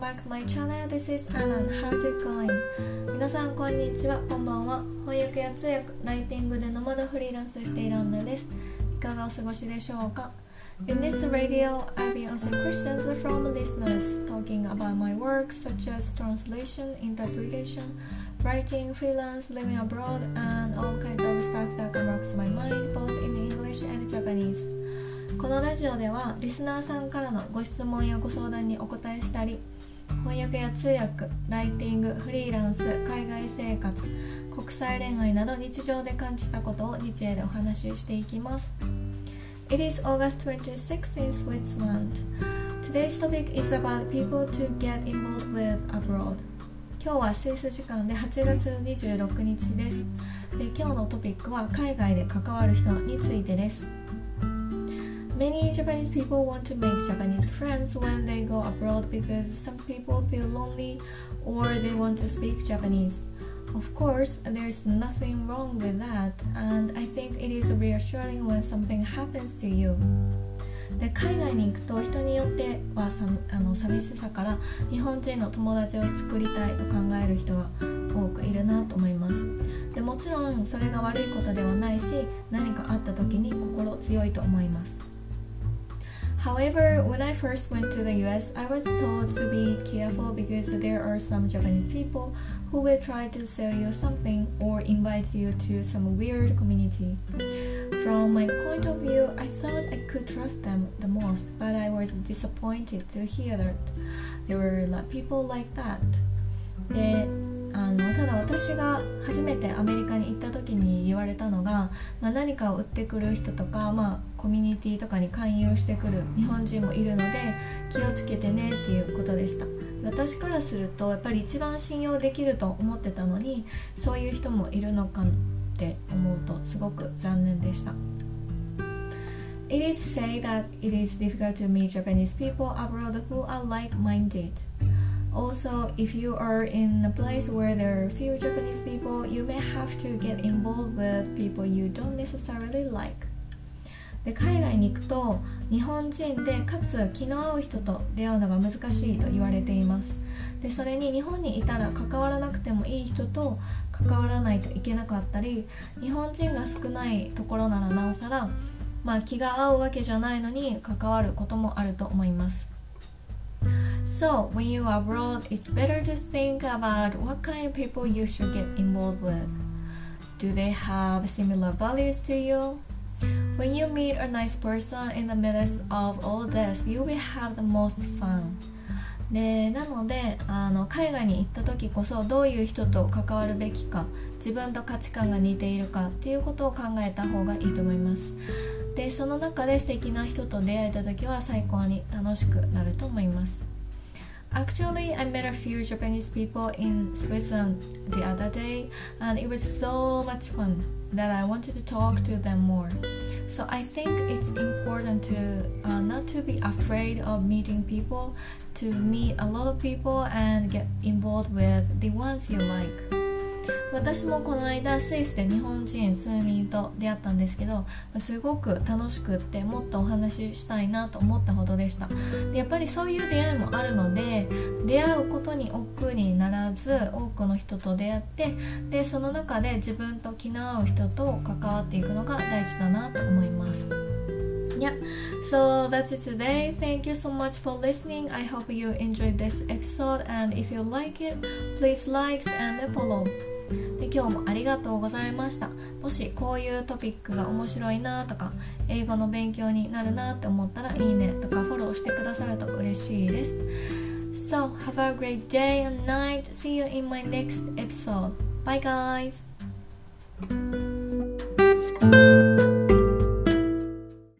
Welcome back to my channel. This is Anna. How's it going? 皆さんこんにちは、こんばんは。翻訳や通訳、ライティングでノマドフリーランスしているアンナです。いかがお過ごしでしょうか？ In this radio, I'll be answering questions from listeners, talking about my work, such as translation, interpretation, writing, freelance, living abroad, and all kinds of stuff that rocks my mind, both in English and Japanese.このラジオではリスナーさんからのご質問やご相談にお答えしたり、翻訳や通訳、ライティング、フリーランス、海外生活、国際恋愛など日常で感じたことを日英でお話ししていきます。It is August 26th in Switzerland. Today's topic is about people to get involved with abroad. 今日はスイス時間で8月26日です。で、今日のトピックは海外で関わる人についてです。Many Japanese people want to make Japanese friends when they go abroad because some people feel lonely or they want to speak Japanese. Of course, there's nothing wrong with that, and I think it is reassuring when something happens to you. で、海外に行くと人によっては寂しさから日本人の友達を作りたいと考える人が多くいるなと思います。で、もちろんそれが悪いことではないし、何かあった時に心強いと思います。However, when I first went to the US, I was told to be careful because there are some Japanese people who will try to sell you something or invite you to some weird community. From my point of view, I thought I could trust them the most, but I was disappointed to hear that there were people like that. で、ただ私が初めてアメリカに行った時に言われたのが、何かを売ってくる人とか、コミュニティとかに勧誘してくる日本人もいるので気をつけてねっていうことでした。私からするとやっぱり一番信用できると思ってたのに、そういう人もいるのかって思うとすごく残念でした。 It is said that it is difficult to meet Japanese people abroad who are like-minded. Also, if you are in a place where there are few Japanese people, you may have to get involved with people you don't necessarily like.で、海外に行くと日本人でかつ気の合う人と出会うのが難しいと言われています。で、それに日本にいたら関わらなくてもいい人と関わらないといけなかったり、日本人が少ないところならなおさら、気が合うわけじゃないのに関わることもあると思います。So, when you are abroad, it's better to think about what kind of people you should get involved with. Do they have similar values to you?When you meet a nice person in the midst of all this, you will have the most fun. で、なので海外に行った時こそどういう人と関わるべきか、自分と価値観が似ているかっていうことを考えた方がいいと思います。で、その中で素敵な人と出会えた時は最高に楽しくなると思います。Actually, I met a few Japanese people in Switzerland the other day, and it was so much fun that I wanted to talk to them more. So I think it's important to not to be afraid of meeting people, to meet a lot of people and get involved with the ones you like. 私もこの間スイスで日本人数人と出会ったんですけど、すごく楽しくって、もっとお話ししたいなと思ったほどでした。で、やっぱりそういう出会いもあるので、出会うことに億劫にならず多くの人と出会って、でその中で自分と気の合う人と関わっていくのが大事だなと思います。Yeah, so that's it today. Thank you so much for listening. I hope you enjoyed this episode, and if you like it, please like and follow.で、今日もありがとうございました。もしこういうトピックが面白いなとか、英語の勉強になるなって思ったら、いいねとかフォローしてくださると嬉しいです。So, have a great day and night. See you in my next episode. Bye guys!